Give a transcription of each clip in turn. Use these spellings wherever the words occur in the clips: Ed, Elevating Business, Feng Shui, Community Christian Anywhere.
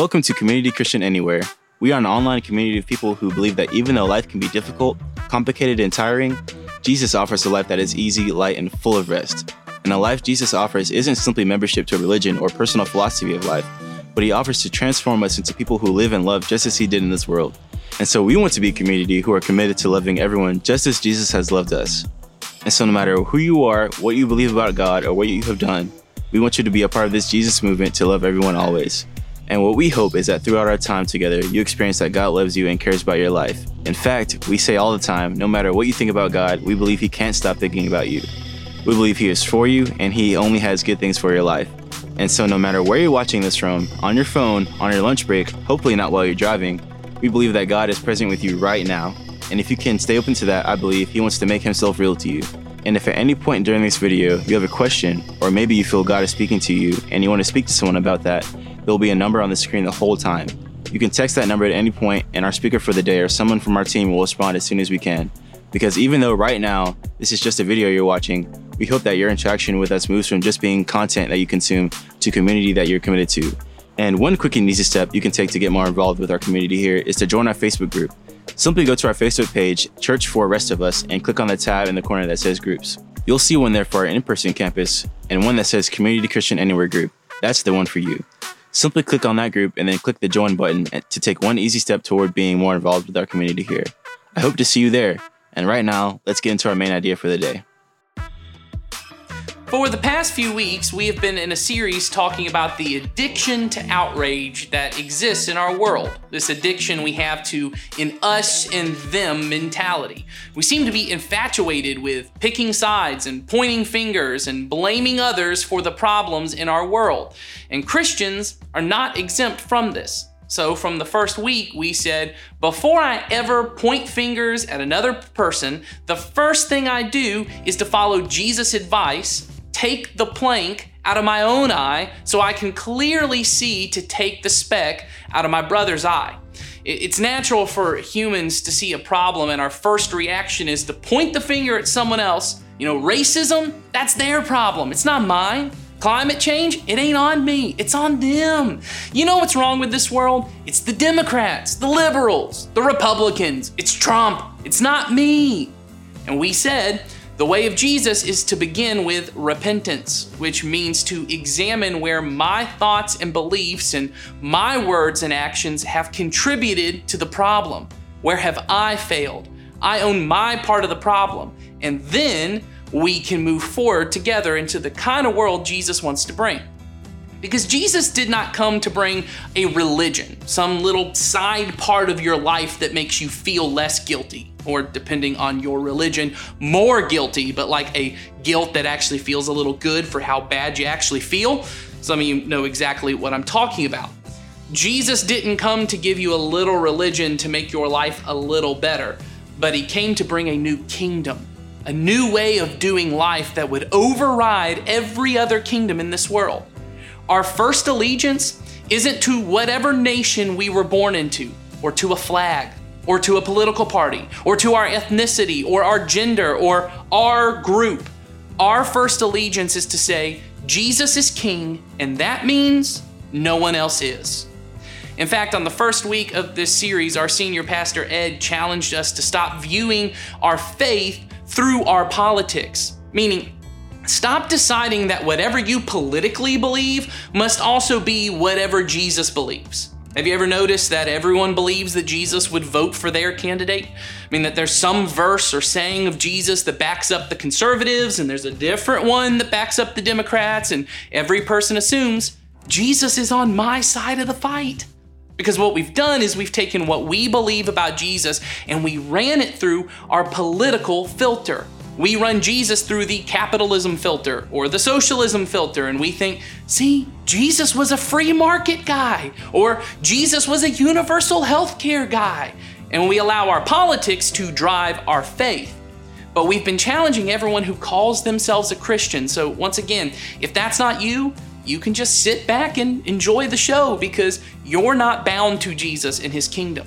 Welcome to Community Christian Anywhere. We are an online community of people who believe that even though life can be difficult, complicated, and tiring, Jesus offers a life that is easy, light, and full of rest. And the life Jesus offers isn't simply membership to a religion or personal philosophy of life, but he offers to transform us into people who live and love just as he did in this world. And so we want to be a community who are committed to loving everyone just as Jesus has loved us. And so no matter who you are, what you believe about God, or what you have done, we want you to be a part of this Jesus movement to love everyone always. And what we hope is that throughout our time together, you experience that God loves you and cares about your life. In fact, we say all the time, no matter what you think about God, we believe he can't stop thinking about you. We believe he is for you, and he only has good things for your life. And so no matter where you're watching this from, on your phone, on your lunch break, hopefully not while you're driving, we believe that God is present with you right now. And if you can stay open to that, I believe he wants to make himself real to you. And if at any point during this video, you have a question, or maybe you feel God is speaking to you and you want to speak to someone about that, there'll be a number on the screen the whole time. You can text that number at any point, and our speaker for the day or someone from our team will respond as soon as we can. Because even though right now, this is just a video you're watching, we hope that your interaction with us moves from just being content that you consume to community that you're committed to. And one quick and easy step you can take to get more involved with our community here is to join our Facebook group. Simply go to our Facebook page, Church for Rest of Us, and click on the tab in the corner that says Groups. You'll see one there for our in-person campus and one that says Community Christian Anywhere Group. That's the one for you. Simply click on that group and then click the Join button to take one easy step toward being more involved with our community here. I hope to see you there. And right now, let's get into our main idea for the day. For the past few weeks, we have been in a series talking about the addiction to outrage that exists in our world. This addiction we have to an us and them mentality. We seem to be infatuated with picking sides and pointing fingers and blaming others for the problems in our world. And Christians are not exempt from this. So from the first week, we said, before I ever point fingers at another person, the first thing I do is to follow Jesus' advice. Take the plank out of my own eye so I can clearly see to take the speck out of my brother's eye. It's natural for humans to see a problem, and our first reaction is to point the finger at someone else. You know, racism, that's their problem. It's not mine. Climate change, it ain't on me, it's on them. You know what's wrong with this world? It's the Democrats, the liberals, the Republicans, it's Trump, it's not me. And we said, the way of Jesus is to begin with repentance, which means to examine where my thoughts and beliefs and my words and actions have contributed to the problem. Where have I failed? I own my part of the problem. And then we can move forward together into the kind of world Jesus wants to bring. Because Jesus did not come to bring a religion, some little side part of your life that makes you feel less guilty, or depending on your religion, more guilty, but like a guilt that actually feels a little good for how bad you actually feel. Some of you know exactly what I'm talking about. Jesus didn't come to give you a little religion to make your life a little better, but he came to bring a new kingdom, a new way of doing life that would override every other kingdom in this world. Our first allegiance isn't to whatever nation we were born into, or to a flag, or to a political party, or to our ethnicity, or our gender, or our group. Our first allegiance is to say, Jesus is king, and that means no one else is. In fact, on the first week of this series, our senior pastor Ed challenged us to stop viewing our faith through our politics, meaning stop deciding that whatever you politically believe must also be whatever Jesus believes. Have you ever noticed that everyone believes that Jesus would vote for their candidate? I mean, that there's some verse or saying of Jesus that backs up the conservatives, and there's a different one that backs up the Democrats, and every person assumes Jesus is on my side of the fight. Because what we've done is we've taken what we believe about Jesus and we ran it through our political filter. We run Jesus through the capitalism filter or the socialism filter, and we think, see, Jesus was a free market guy, or Jesus was a universal healthcare guy. And we allow our politics to drive our faith. But we've been challenging everyone who calls themselves a Christian. So once again, if that's not you, you can just sit back and enjoy the show because you're not bound to Jesus and his kingdom.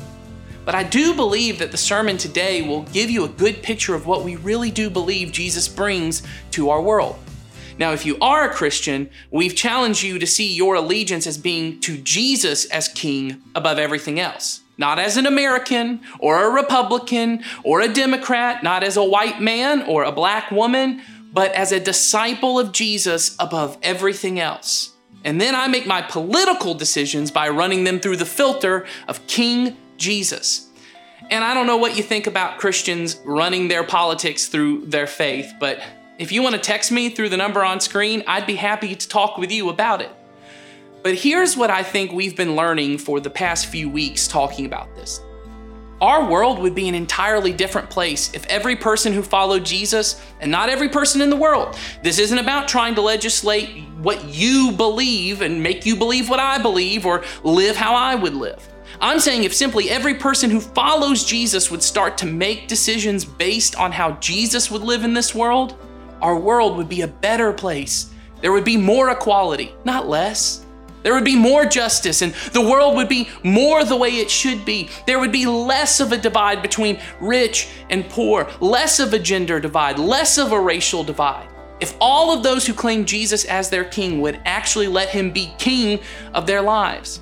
But I do believe that the sermon today will give you a good picture of what we really do believe Jesus brings to our world. Now, if you are a Christian, we've challenged you to see your allegiance as being to Jesus as King above everything else. Not as an American or a Republican or a Democrat, not as a white man or a black woman, but as a disciple of Jesus above everything else. And then I make my political decisions by running them through the filter of King Jesus. And I don't know what you think about Christians running their politics through their faith, but if you want to text me through the number on screen, I'd be happy to talk with you about it. But here's what I think we've been learning for the past few weeks talking about this. Our world would be an entirely different place if every person who followed Jesus, and not every person in the world, this isn't about trying to legislate what you believe and make you believe what I believe or live how I would live. I'm saying if simply every person who follows Jesus would start to make decisions based on how Jesus would live in this world, our world would be a better place. There would be more equality, not less. There would be more justice, and the world would be more the way it should be. There would be less of a divide between rich and poor, less of a gender divide, less of a racial divide. If all of those who claim Jesus as their king would actually let him be king of their lives.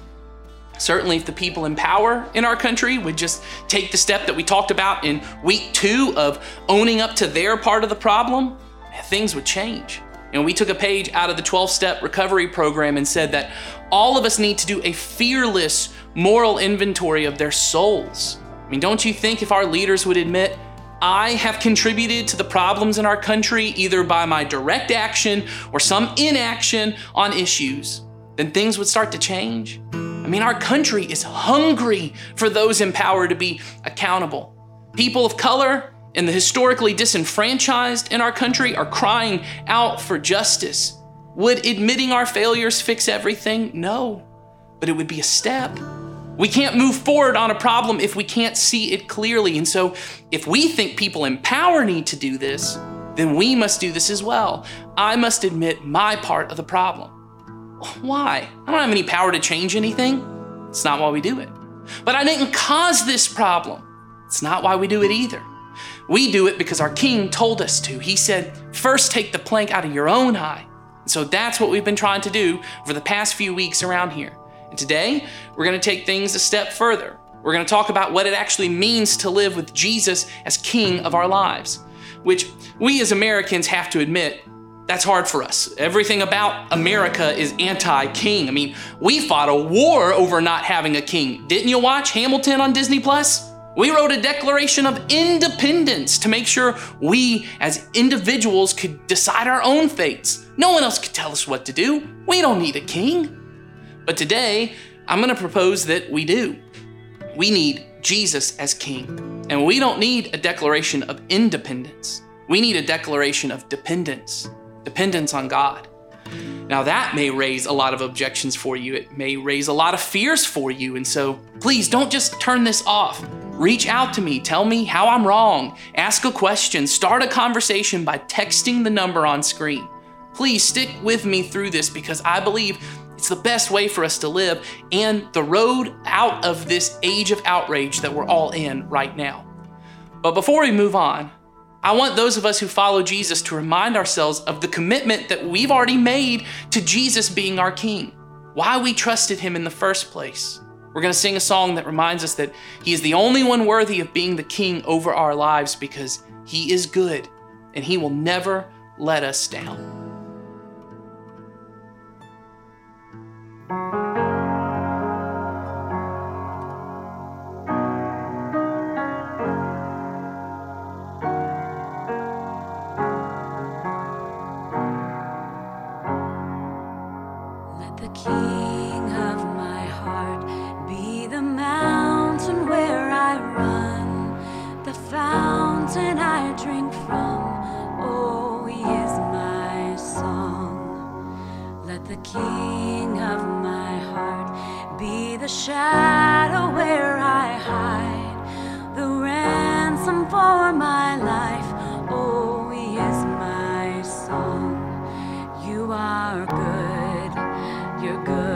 Certainly if the people in power in our country would just take the step that we talked about in week 2 of owning up to their part of the problem, things would change. And we took a page out of the 12-step recovery program and said that all of us need to do a fearless moral inventory of their souls. I mean, don't you think if our leaders would admit, I have contributed to the problems in our country either by my direct action or some inaction on issues, then things would start to change? I mean, our country is hungry for those in power to be accountable. People of color and the historically disenfranchised in our country are crying out for justice. Would admitting our failures fix everything? No, but it would be a step. We can't move forward on a problem if we can't see it clearly. And so if we think people in power need to do this, then we must do this as well. I must admit my part of the problem. Why? I don't have any power to change anything. It's not why we do it. But I didn't cause this problem. It's not why we do it either. We do it because our King told us to. He said, first take the plank out of your own eye. And so that's what we've been trying to do for the past few weeks around here. And today, we're going to take things a step further. We're going to talk about what it actually means to live with Jesus as King of our lives, which we as Americans have to admit, that's hard for us. Everything about America is anti-king. I mean, we fought a war over not having a king. Didn't you watch Hamilton on Disney Plus? We wrote a Declaration of Independence to make sure we as individuals could decide our own fates. No one else could tell us what to do. We don't need a king. But today, I'm going to propose that we do. We need Jesus as king. And we don't need a Declaration of Independence. We need a Declaration of Dependence. Dependence on God. Now that may raise a lot of objections for you. It may raise a lot of fears for you. And so please don't just turn this off. Reach out to me, tell me how I'm wrong, ask a question, start a conversation by texting the number on screen. Please stick with me through this because I believe it's the best way for us to live and the road out of this age of outrage that we're all in right now. But before we move on, I want those of us who follow Jesus to remind ourselves of the commitment that we've already made to Jesus being our King, why we trusted him in the first place. We're going to sing a song that reminds us that he is the only one worthy of being the king over our lives because he is good and he will never let us down. Let the king of my heart the mountain where I run, the fountain I drink from, oh, he is my song. Let the king of my heart be the shadow where I hide, the ransom for my life, oh, he is my song. You are good, you're good.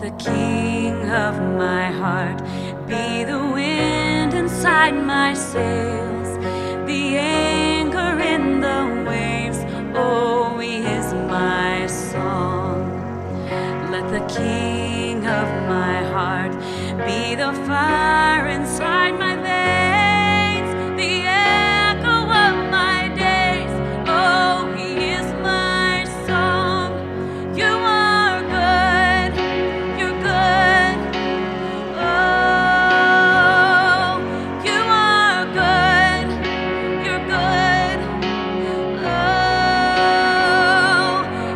The King of my heart, be the wind inside my sails, the anchor in the waves, oh, he is my song. Let the King of my heart be the fire inside my veins, the echo of my days, oh, he is my song. You are good, you're good, oh, you are good, you're good, oh,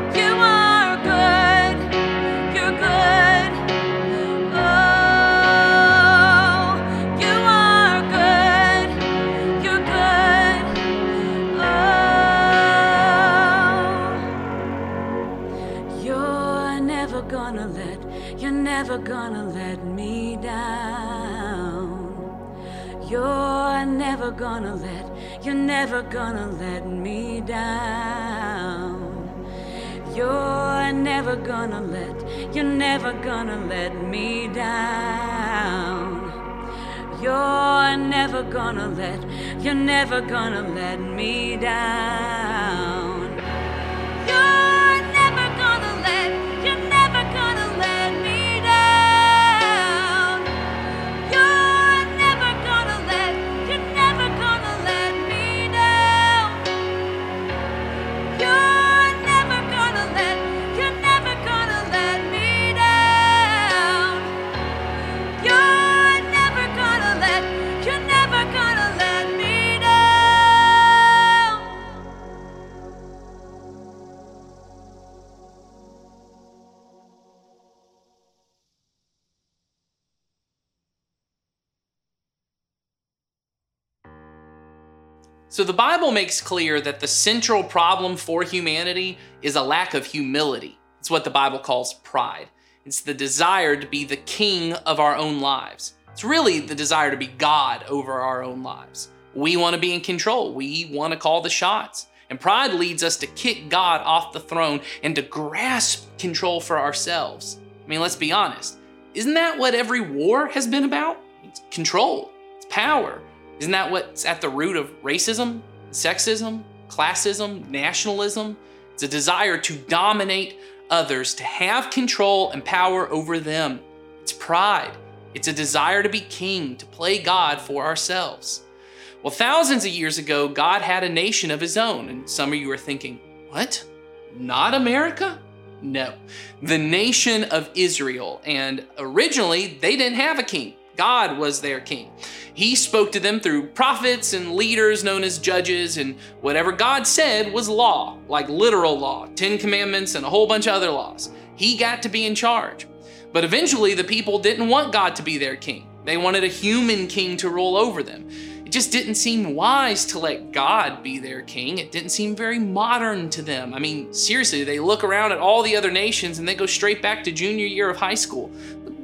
you are good, you're good, oh, you're never gonna let me down. You're never gonna let, you're never gonna let me down. You're never gonna let, you're never gonna let me down. You're never gonna let, you're never gonna let me down. So the Bible makes clear that the central problem for humanity is a lack of humility. It's what the Bible calls pride. It's the desire to be the king of our own lives. It's really the desire to be God over our own lives. We want to be in control. We want to call the shots. And pride leads us to kick God off the throne and to grasp control for ourselves. I mean, let's be honest. Isn't that what every war has been about? It's control. It's power. Isn't that what's at the root of racism, sexism, classism, nationalism? It's a desire to dominate others, to have control and power over them. It's pride. It's a desire to be king, to play God for ourselves. Well, thousands of years ago, God had a nation of his own. And some of you are thinking, what? Not America? No. The nation of Israel. And originally, they didn't have a king. God was their king. He spoke to them through prophets and leaders known as judges, and whatever God said was law, like literal law, 10 commandments and a whole bunch of other laws. He got to be in charge. But eventually the people didn't want God to be their king. They wanted a human king to rule over them. It just didn't seem wise to let God be their king. It didn't seem very modern to them. I mean, seriously, they look around at all the other nations and they go straight back to junior year of high school.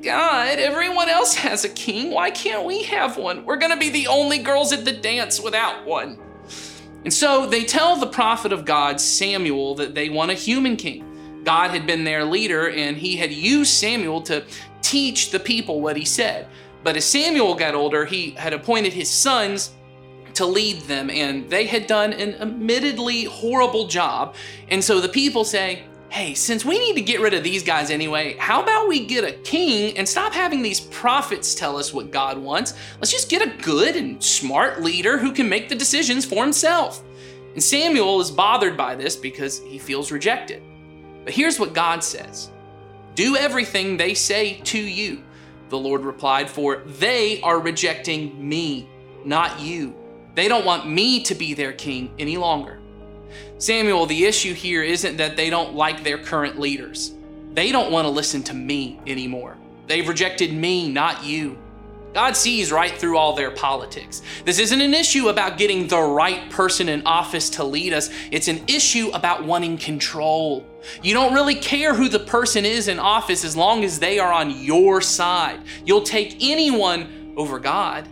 God, everyone else has a king. Why can't we have one? We're going to be the only girls at the dance without one. And so they tell the prophet of God, Samuel, that they want a human king. God had been their leader, and he had used Samuel to teach the people what he said. But as Samuel got older, he had appointed his sons to lead them, and they had done an admittedly horrible job. And so the people say, hey, since we need to get rid of these guys anyway, how about we get a king and stop having these prophets tell us what God wants? Let's just get a good and smart leader who can make the decisions for himself. And Samuel is bothered by this because he feels rejected. But here's what God says. Do everything they say to you. The Lord replied, for they are rejecting me, not you. They don't want me to be their king any longer. Samuel, the issue here isn't that they don't like their current leaders. They don't want to listen to me anymore. They've rejected me, not you. God sees right through all their politics. This isn't an issue about getting the right person in office to lead us. It's an issue about wanting control. You don't really care who the person is in office as long as they are on your side. You'll take anyone over God.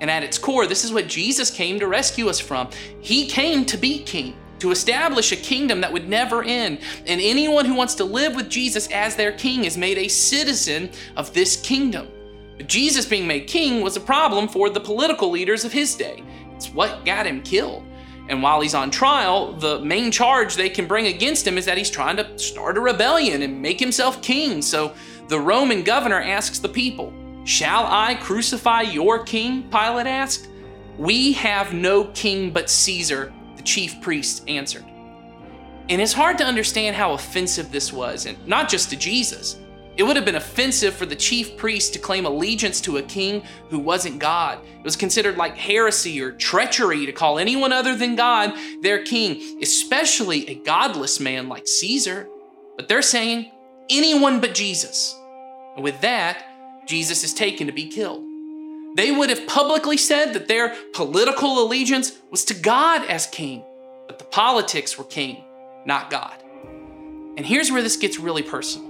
And at its core, this is what Jesus came to rescue us from. He came to be king. to establish a kingdom that would never end. And anyone who wants to live with Jesus as their king is made a citizen of this kingdom. But Jesus being made king was a problem for the political leaders of his day. It's what got him killed. And while he's on trial, the main charge they can bring against him is that he's trying to start a rebellion and make himself king. So the Roman governor asks the people, "Shall I crucify your king?" Pilate asked. "We have no king but Caesar," the chief priests answered. And it's hard to understand how offensive this was, and not just to Jesus. It would have been offensive for the chief priests to claim allegiance to a king who wasn't God. It was considered like heresy or treachery to call anyone other than God their king, especially a godless man like Caesar. But they're saying anyone but Jesus. And with that, Jesus is taken to be killed. They would have publicly said that their political allegiance was to God as king, but the politics were king, not God. And here's where this gets really personal.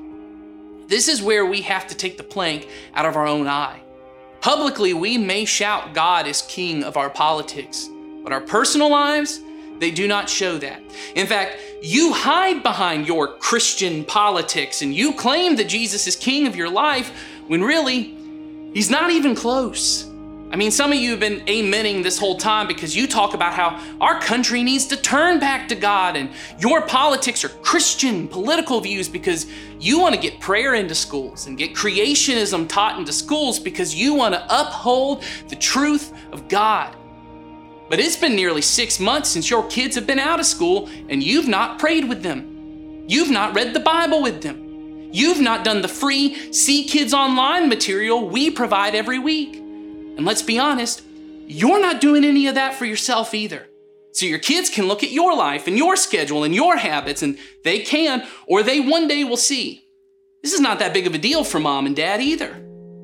This is where we have to take the plank out of our own eye. Publicly, we may shout God is king of our politics, but our personal lives, they do not show that. In fact, you hide behind your Christian politics and you claim that Jesus is king of your life when really, he's not even close. I mean, some of you have been amening this whole time because you talk about how our country needs to turn back to God, and your politics are Christian political views because you want to get prayer into schools and get creationism taught into schools because you want to uphold the truth of God. But it's been nearly 6 months since your kids have been out of school and you've not prayed with them. You've not read the Bible with them. You've not done the free See Kids Online material we provide every week. And let's be honest, you're not doing any of that for yourself either. So your kids can look at your life and your schedule and your habits, and they can, or they one day will see, this is not that big of a deal for mom and dad either.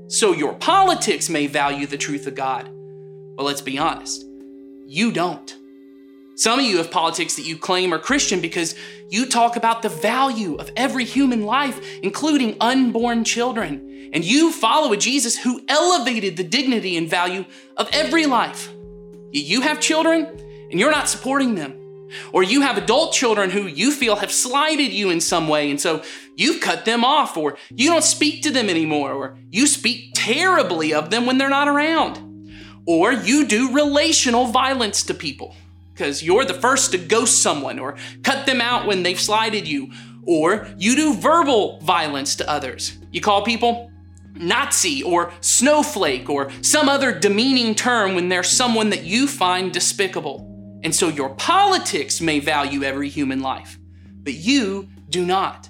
So your politics may value the truth of God, but let's be honest, you don't. Some of you have politics that you claim are Christian because you talk about the value of every human life, including unborn children. And you follow a Jesus who elevated the dignity and value of every life. You have children and you're not supporting them. Or you have adult children who you feel have slighted you in some way, and so you've cut them off, or you don't speak to them anymore, or you speak terribly of them when they're not around. Or you do relational violence to people because you're the first to ghost someone or cut them out when they've slighted you. Or you do verbal violence to others. You call people Nazi or snowflake or some other demeaning term when they're someone that you find despicable. And so your politics may value every human life, but you do not.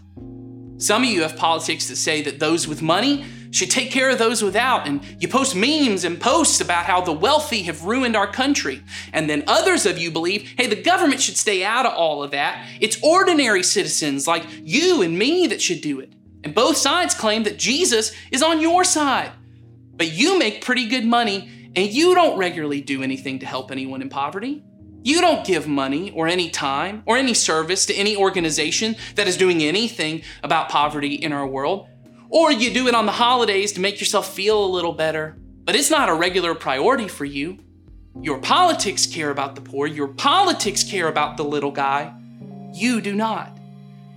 Some of you have politics that say that those with money should take care of those without, and you post memes and posts about how the wealthy have ruined our country. And then others of you believe, hey, the government should stay out of all of that. It's ordinary citizens like you and me that should do it. And both sides claim that Jesus is on your side. But you make pretty good money, and you don't regularly do anything to help anyone in poverty. You don't give money or any time or any service to any organization that is doing anything about poverty in our world. Or you do it on the holidays to make yourself feel a little better, but it's not a regular priority for you. Your politics care about the poor. Your politics care about the little guy. You do not.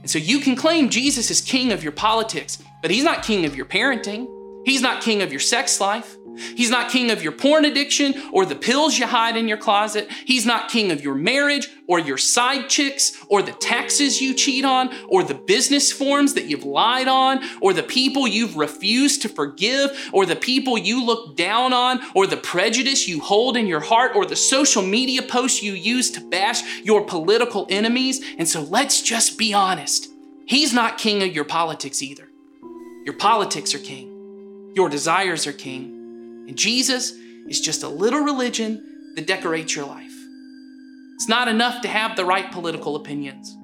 And so you can claim Jesus is king of your politics, but he's not king of your parenting. He's not king of your sex life. He's not king of your porn addiction or the pills you hide in your closet. He's not king of your marriage or your side chicks or the taxes you cheat on or the business forms that you've lied on or the people you've refused to forgive or the people you look down on or the prejudice you hold in your heart or the social media posts you use to bash your political enemies. And so let's just be honest. He's not king of your politics either. Your politics are king. Your desires are king. And Jesus is just a little religion that decorates your life. It's not enough to have the right political opinions.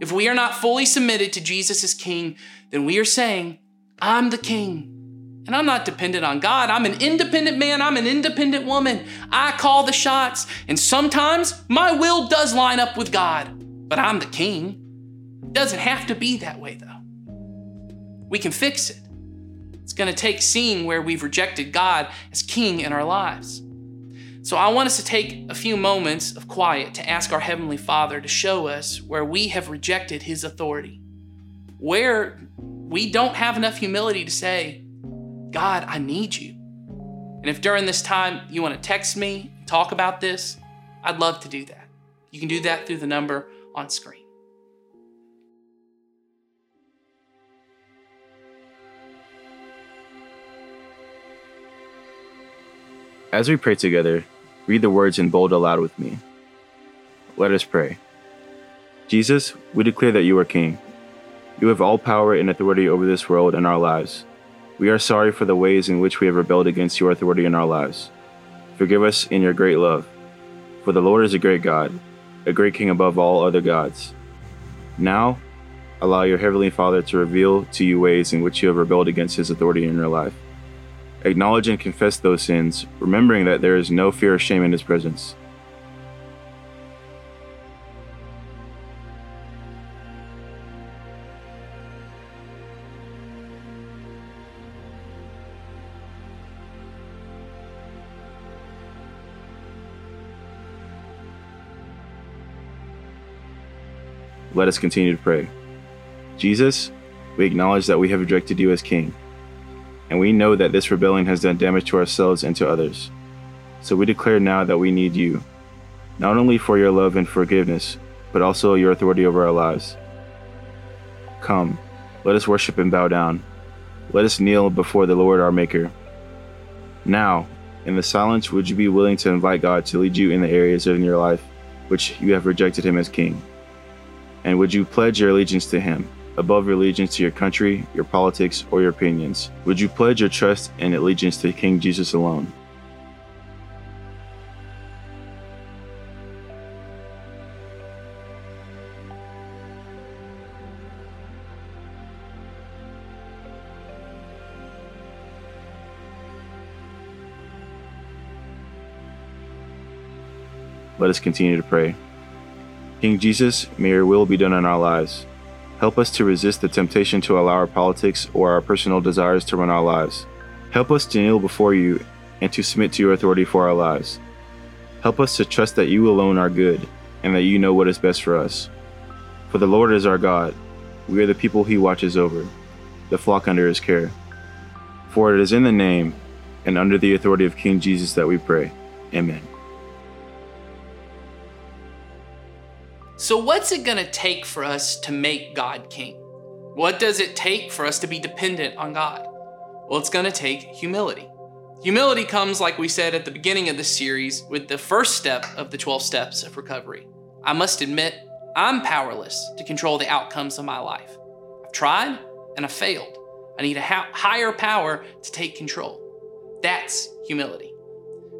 If we are not fully submitted to Jesus as king, then we are saying, I'm the king. And I'm not dependent on God. I'm an independent man. I'm an independent woman. I call the shots. And sometimes my will does line up with God, but I'm the king. It doesn't have to be that way, though. We can fix it. It's going to take seeing where we've rejected God as king in our lives. So I want us to take a few moments of quiet to ask our Heavenly Father to show us where we have rejected His authority, where we don't have enough humility to say, God, I need you. And if during this time you want to text me, talk about this, I'd love to do that. You can do that through the number on screen. As we pray together, read the words in bold aloud with me. Let us pray. Jesus, we declare that you are King. You have all power and authority over this world and our lives. We are sorry for the ways in which we have rebelled against your authority in our lives. Forgive us in your great love. For the Lord is a great God, a great King above all other gods. Now, allow your Heavenly Father to reveal to you ways in which you have rebelled against his authority in your life. Acknowledge and confess those sins, remembering that there is no fear or shame in his presence. Let us continue to pray. Jesus, we acknowledge that we have rejected you as King. And we know that this rebellion has done damage to ourselves and to others. So we declare now that we need you, not only for your love and forgiveness, but also your authority over our lives. Come, let us worship and bow down. Let us kneel before the Lord our Maker. Now, in the silence, would you be willing to invite God to lead you in the areas in your life which you have rejected him as King? And would you pledge your allegiance to him? Above your allegiance to your country, your politics, or your opinions? Would you pledge your trust and allegiance to King Jesus alone? Let us continue to pray. King Jesus, may your will be done in our lives. Help us to resist the temptation to allow our politics or our personal desires to run our lives. Help us to kneel before you and to submit to your authority for our lives. Help us to trust that you alone are good and that you know what is best for us. For the Lord is our God. We are the people he watches over, the flock under his care. For it is in the name and under the authority of King Jesus that we pray. Amen. So what's it going to take for us to make God King? What does it take for us to be dependent on God? Well, it's going to take humility. Humility comes, like we said at the beginning of this series, with the first step of the 12 steps of recovery. I must admit, I'm powerless to control the outcomes of my life. I've tried and I failed. I need a higher power to take control. That's humility.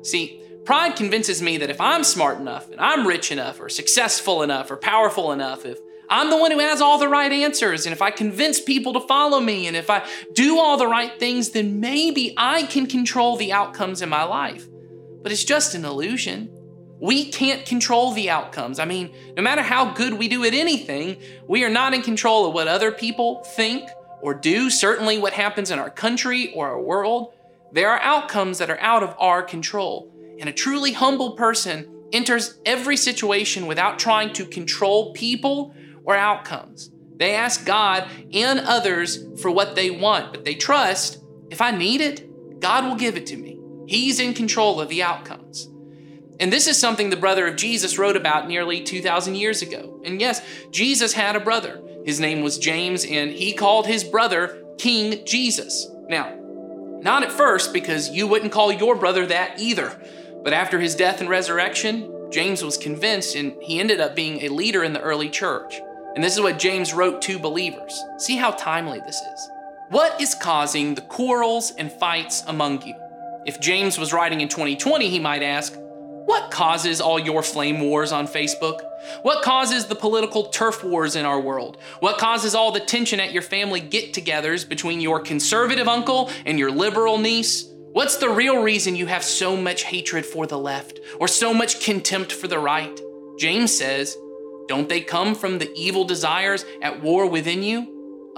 See, pride convinces me that if I'm smart enough and I'm rich enough or successful enough or powerful enough, if I'm the one who has all the right answers and if I convince people to follow me and if I do all the right things, then maybe I can control the outcomes in my life. But it's just an illusion. We can't control the outcomes. I mean, no matter how good we do at anything, we are not in control of what other people think or do, certainly what happens in our country or our world. There are outcomes that are out of our control. And a truly humble person enters every situation without trying to control people or outcomes. They ask God and others for what they want, but they trust, if I need it, God will give it to me. He's in control of the outcomes. And this is something the brother of Jesus wrote about nearly 2,000 years ago. And yes, Jesus had a brother. His name was James, and he called his brother King Jesus. Now, not at first, because you wouldn't call your brother that either. But after his death and resurrection, James was convinced and he ended up being a leader in the early church. And this is what James wrote to believers. See how timely this is. What is causing the quarrels and fights among you? If James was writing in 2020, he might ask, what causes all your flame wars on Facebook? What causes the political turf wars in our world? What causes all the tension at your family get-togethers between your conservative uncle and your liberal niece? What's the real reason you have so much hatred for the left or so much contempt for the right? James says, don't they come from the evil desires at war within you?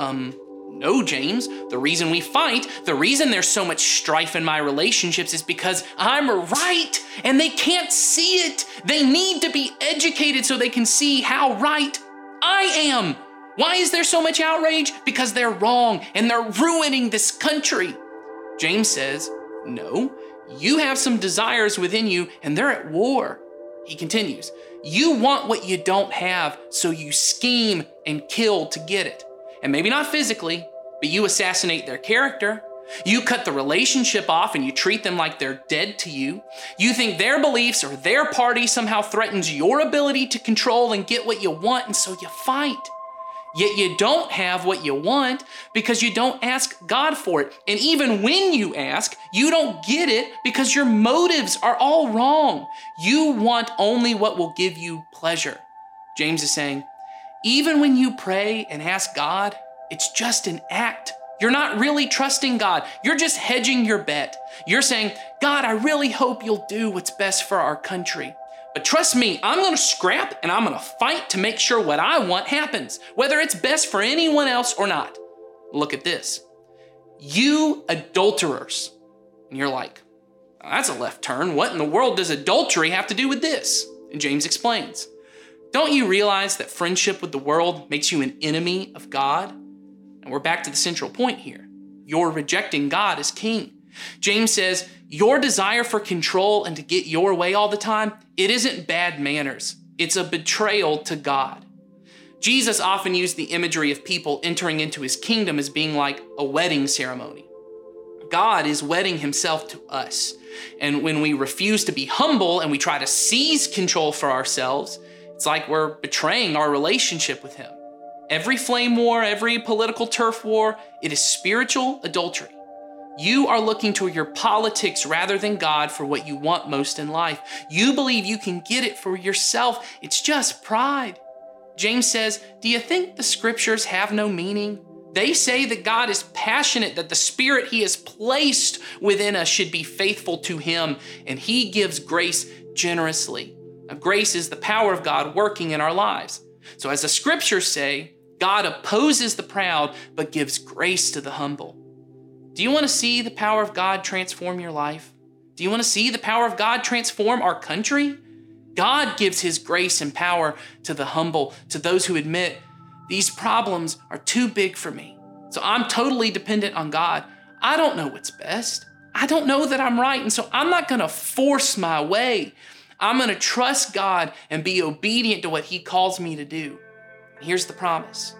No, James, the reason we fight, the reason there's so much strife in my relationships is because I'm right and they can't see it. They need to be educated so they can see how right I am. Why is there so much outrage? Because they're wrong and they're ruining this country. James says, no, you have some desires within you and they're at war. He continues, you want what you don't have, so you scheme and kill to get it. And maybe not physically, but you assassinate their character. You cut the relationship off and you treat them like they're dead to you. You think their beliefs or their party somehow threatens your ability to control and get what you want, and so you fight. Yet you don't have what you want because you don't ask God for it. And even when you ask, you don't get it because your motives are all wrong. You want only what will give you pleasure. James is saying, even when you pray and ask God, it's just an act. You're not really trusting God. You're just hedging your bet. You're saying, God, I really hope you'll do what's best for our country. But trust me, I'm going to scrap and I'm going to fight to make sure what I want happens, whether it's best for anyone else or not. Look at this. You adulterers. And you're like, that's a left turn. What in the world does adultery have to do with this? And James explains, don't you realize that friendship with the world makes you an enemy of God? And we're back to the central point here. You're rejecting God as king. James says, your desire for control and to get your way all the time, it isn't bad manners. It's a betrayal to God. Jesus often used the imagery of people entering into his kingdom as being like a wedding ceremony. God is wedding himself to us. And when we refuse to be humble and we try to seize control for ourselves, it's like we're betraying our relationship with him. Every flame war, every political turf war, it is spiritual adultery. You are looking to your politics rather than God for what you want most in life. You believe you can get it for yourself. It's just pride. James says, do you think the scriptures have no meaning? They say that God is passionate, that the spirit he has placed within us should be faithful to him, and he gives grace generously. Now, grace is the power of God working in our lives. So as the scriptures say, God opposes the proud, but gives grace to the humble. Do you want to see the power of God transform your life? Do you want to see the power of God transform our country? God gives his grace and power to the humble, to those who admit, these problems are too big for me, so I'm totally dependent on God. I don't know what's best. I don't know that I'm right, and so I'm not going to force my way. I'm going to trust God and be obedient to what he calls me to do. And here's the promise.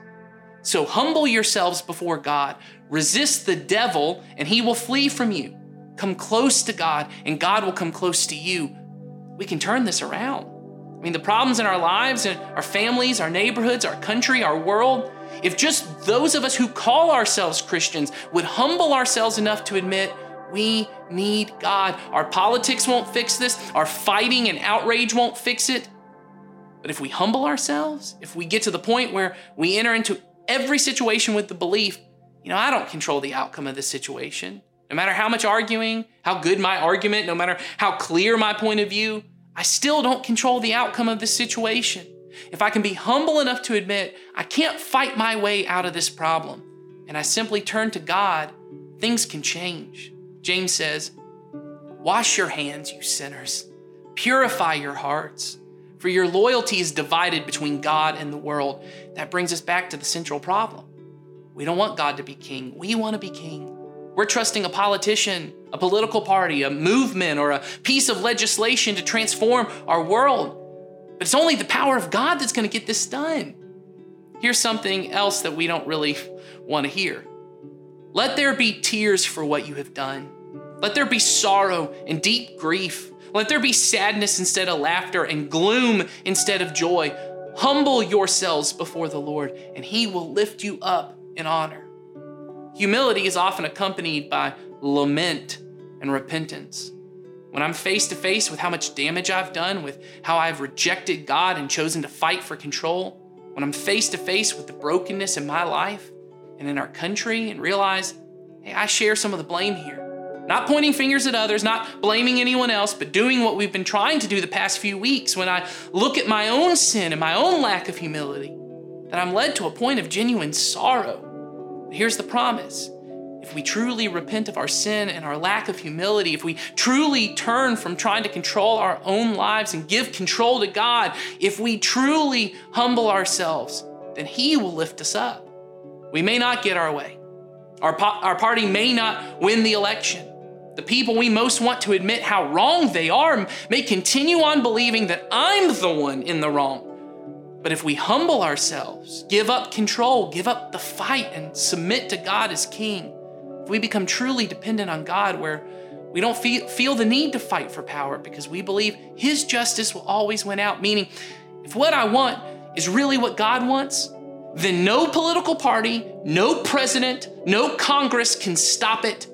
So humble yourselves before God, resist the devil, and he will flee from you. Come close to God, and God will come close to you. We can turn this around. I mean, the problems in our lives, and our families, our neighborhoods, our country, our world, if just those of us who call ourselves Christians would humble ourselves enough to admit we need God. Our politics won't fix this. Our fighting and outrage won't fix it. But if we humble ourselves, if we get to the point where we enter into every situation with the belief, I don't control the outcome of this situation. No matter how much arguing, how good my argument, no matter how clear my point of view, I still don't control the outcome of this situation. If I can be humble enough to admit, I can't fight my way out of this problem, and I simply turn to God, things can change. James says, wash your hands, you sinners. Purify your hearts. For your loyalty is divided between God and the world. That brings us back to the central problem. We don't want God to be king. We want to be king. We're trusting a politician, a political party, a movement, or a piece of legislation to transform our world. But it's only the power of God that's going to get this done. Here's something else that we don't really want to hear. Let there be tears for what you have done. Let there be sorrow and deep grief. Let there be sadness instead of laughter and gloom instead of joy. Humble yourselves before the Lord, and he will lift you up in honor. Humility is often accompanied by lament and repentance. When I'm face to face with how much damage I've done, with how I've rejected God and chosen to fight for control, when I'm face to face with the brokenness in my life and in our country and realize, hey, I share some of the blame here. Not pointing fingers at others, not blaming anyone else, but doing what we've been trying to do the past few weeks. When I look at my own sin and my own lack of humility, that I'm led to a point of genuine sorrow. But here's the promise. If we truly repent of our sin and our lack of humility, if we truly turn from trying to control our own lives and give control to God, if we truly humble ourselves, then He will lift us up. We may not get our way. Our party may not win the election. The people we most want to admit how wrong they are may continue on believing that I'm the one in the wrong. But if we humble ourselves, give up control, give up the fight, and submit to God as King, if we become truly dependent on God, where we don't feel the need to fight for power because we believe His justice will always win out, meaning if what I want is really what God wants, then no political party, no president, no Congress can stop it.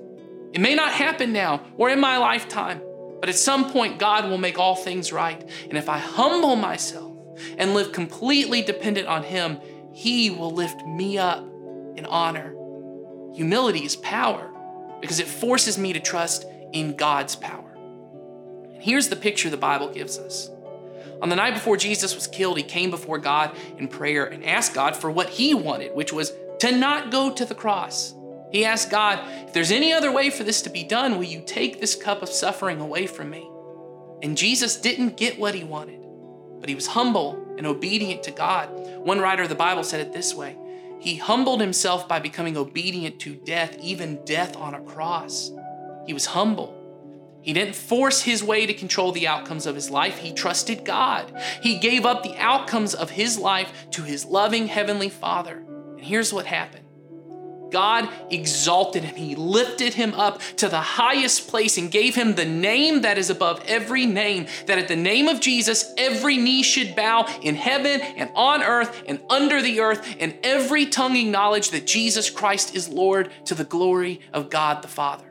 It may not happen now or in my lifetime, but at some point God will make all things right. And if I humble myself and live completely dependent on Him, He will lift me up in honor. Humility is power because it forces me to trust in God's power. And here's the picture the Bible gives us. On the night before Jesus was killed, He came before God in prayer and asked God for what He wanted, which was to not go to the cross. He asked God, if there's any other way for this to be done, will you take this cup of suffering away from me? And Jesus didn't get what He wanted, but He was humble and obedient to God. One writer of the Bible said it this way: He humbled Himself by becoming obedient to death, even death on a cross. He was humble. He didn't force His way to control the outcomes of His life. He trusted God. He gave up the outcomes of His life to His loving Heavenly Father. And here's what happened. God exalted Him. He lifted Him up to the highest place and gave Him the name that is above every name, that at the name of Jesus, every knee should bow in heaven and on earth and under the earth, and every tongue acknowledge that Jesus Christ is Lord, to the glory of God the Father.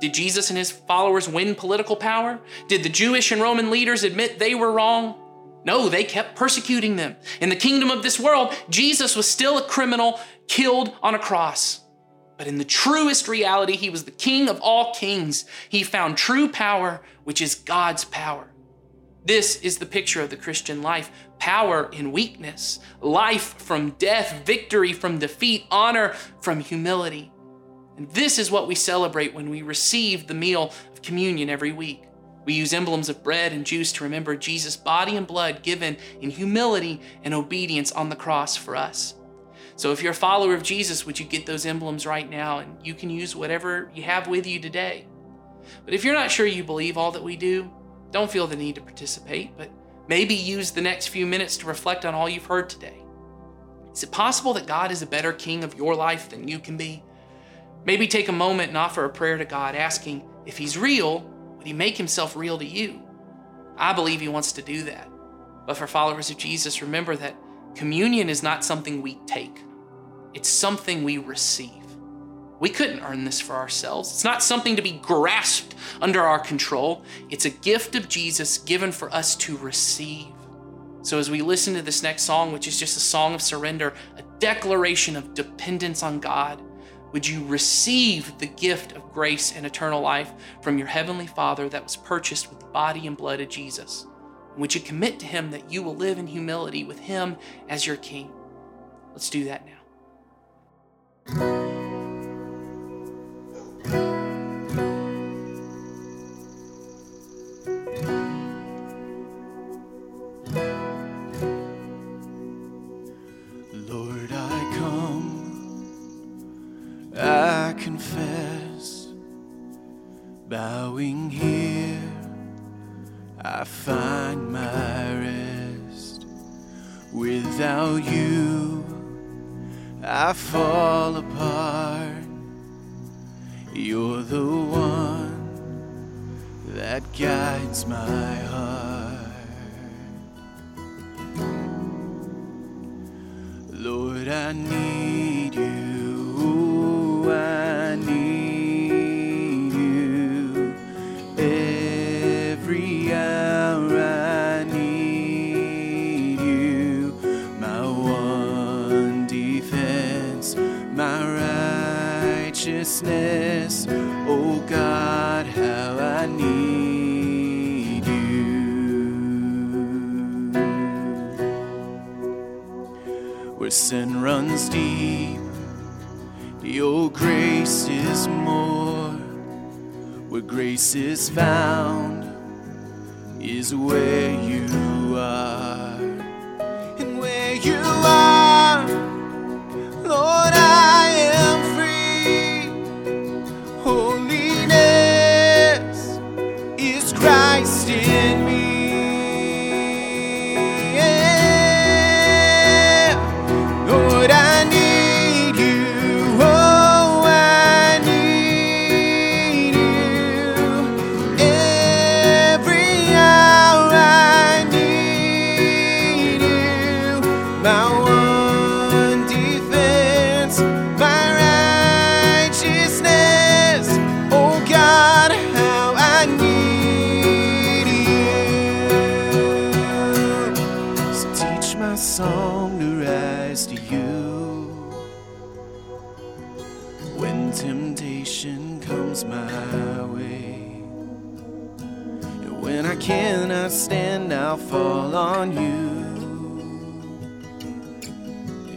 Did Jesus and His followers win political power? Did the Jewish and Roman leaders admit they were wrong? No, they kept persecuting them. In the kingdom of this world, Jesus was still a criminal killed on a cross. But in the truest reality, He was the King of all kings. He found true power, which is God's power. This is the picture of the Christian life: power in weakness, life from death, victory from defeat, honor from humility. And this is what we celebrate when we receive the meal of communion every week. We use emblems of bread and juice to remember Jesus' body and blood given in humility and obedience on the cross for us. So if you're a follower of Jesus, would you get those emblems right now? And you can use whatever you have with you today. But if you're not sure you believe all that we do, don't feel the need to participate, but maybe use the next few minutes to reflect on all you've heard today. Is it possible that God is a better King of your life than you can be? Maybe take a moment and offer a prayer to God, asking if He's real. Would He make Himself real to you? I believe He wants to do that. But for followers of Jesus, remember that communion is not something we take. It's something we receive. We couldn't earn this for ourselves. It's not something to be grasped under our control. It's a gift of Jesus given for us to receive. So as we listen to this next song, which is just a song of surrender, a declaration of dependence on God, would you receive the gift of grace and eternal life from your Heavenly Father that was purchased with the body and blood of Jesus? And would you commit to Him that you will live in humility with Him as your King? Let's do that now. Bowing here, I find my rest. Without You, I fall apart. You're the one that guides my heart. Lord, I need You. I need righteousness, oh God, how I need You. Where sin runs deep, Your grace is more. Where grace is found is where you are. And where you are, Lord, I am free. Holiness is Christ in me. Stand, I'll fall on you.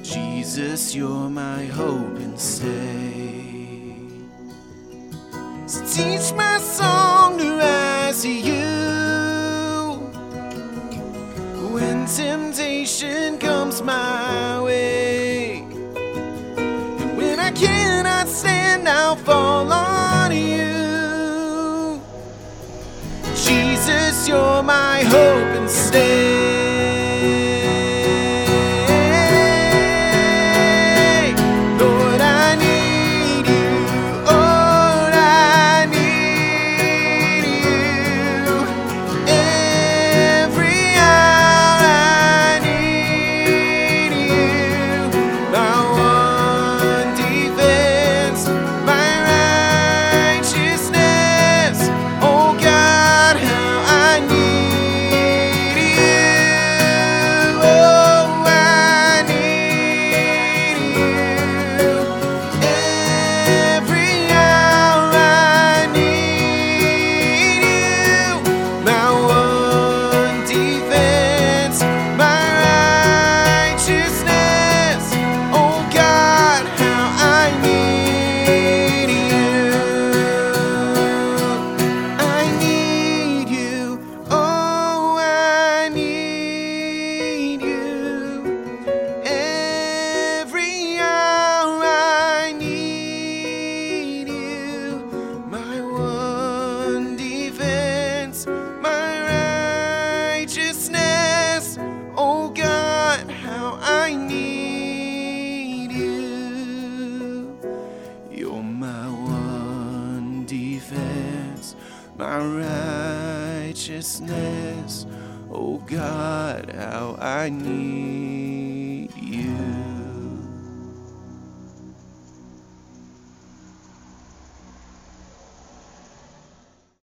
Jesus, you're my hope and stay. So teach my song to rise to you. When temptation comes my way, and when I cannot stand, I'll fall on you. Jesus, you're my hope and stay. My righteousness, oh God, how I need.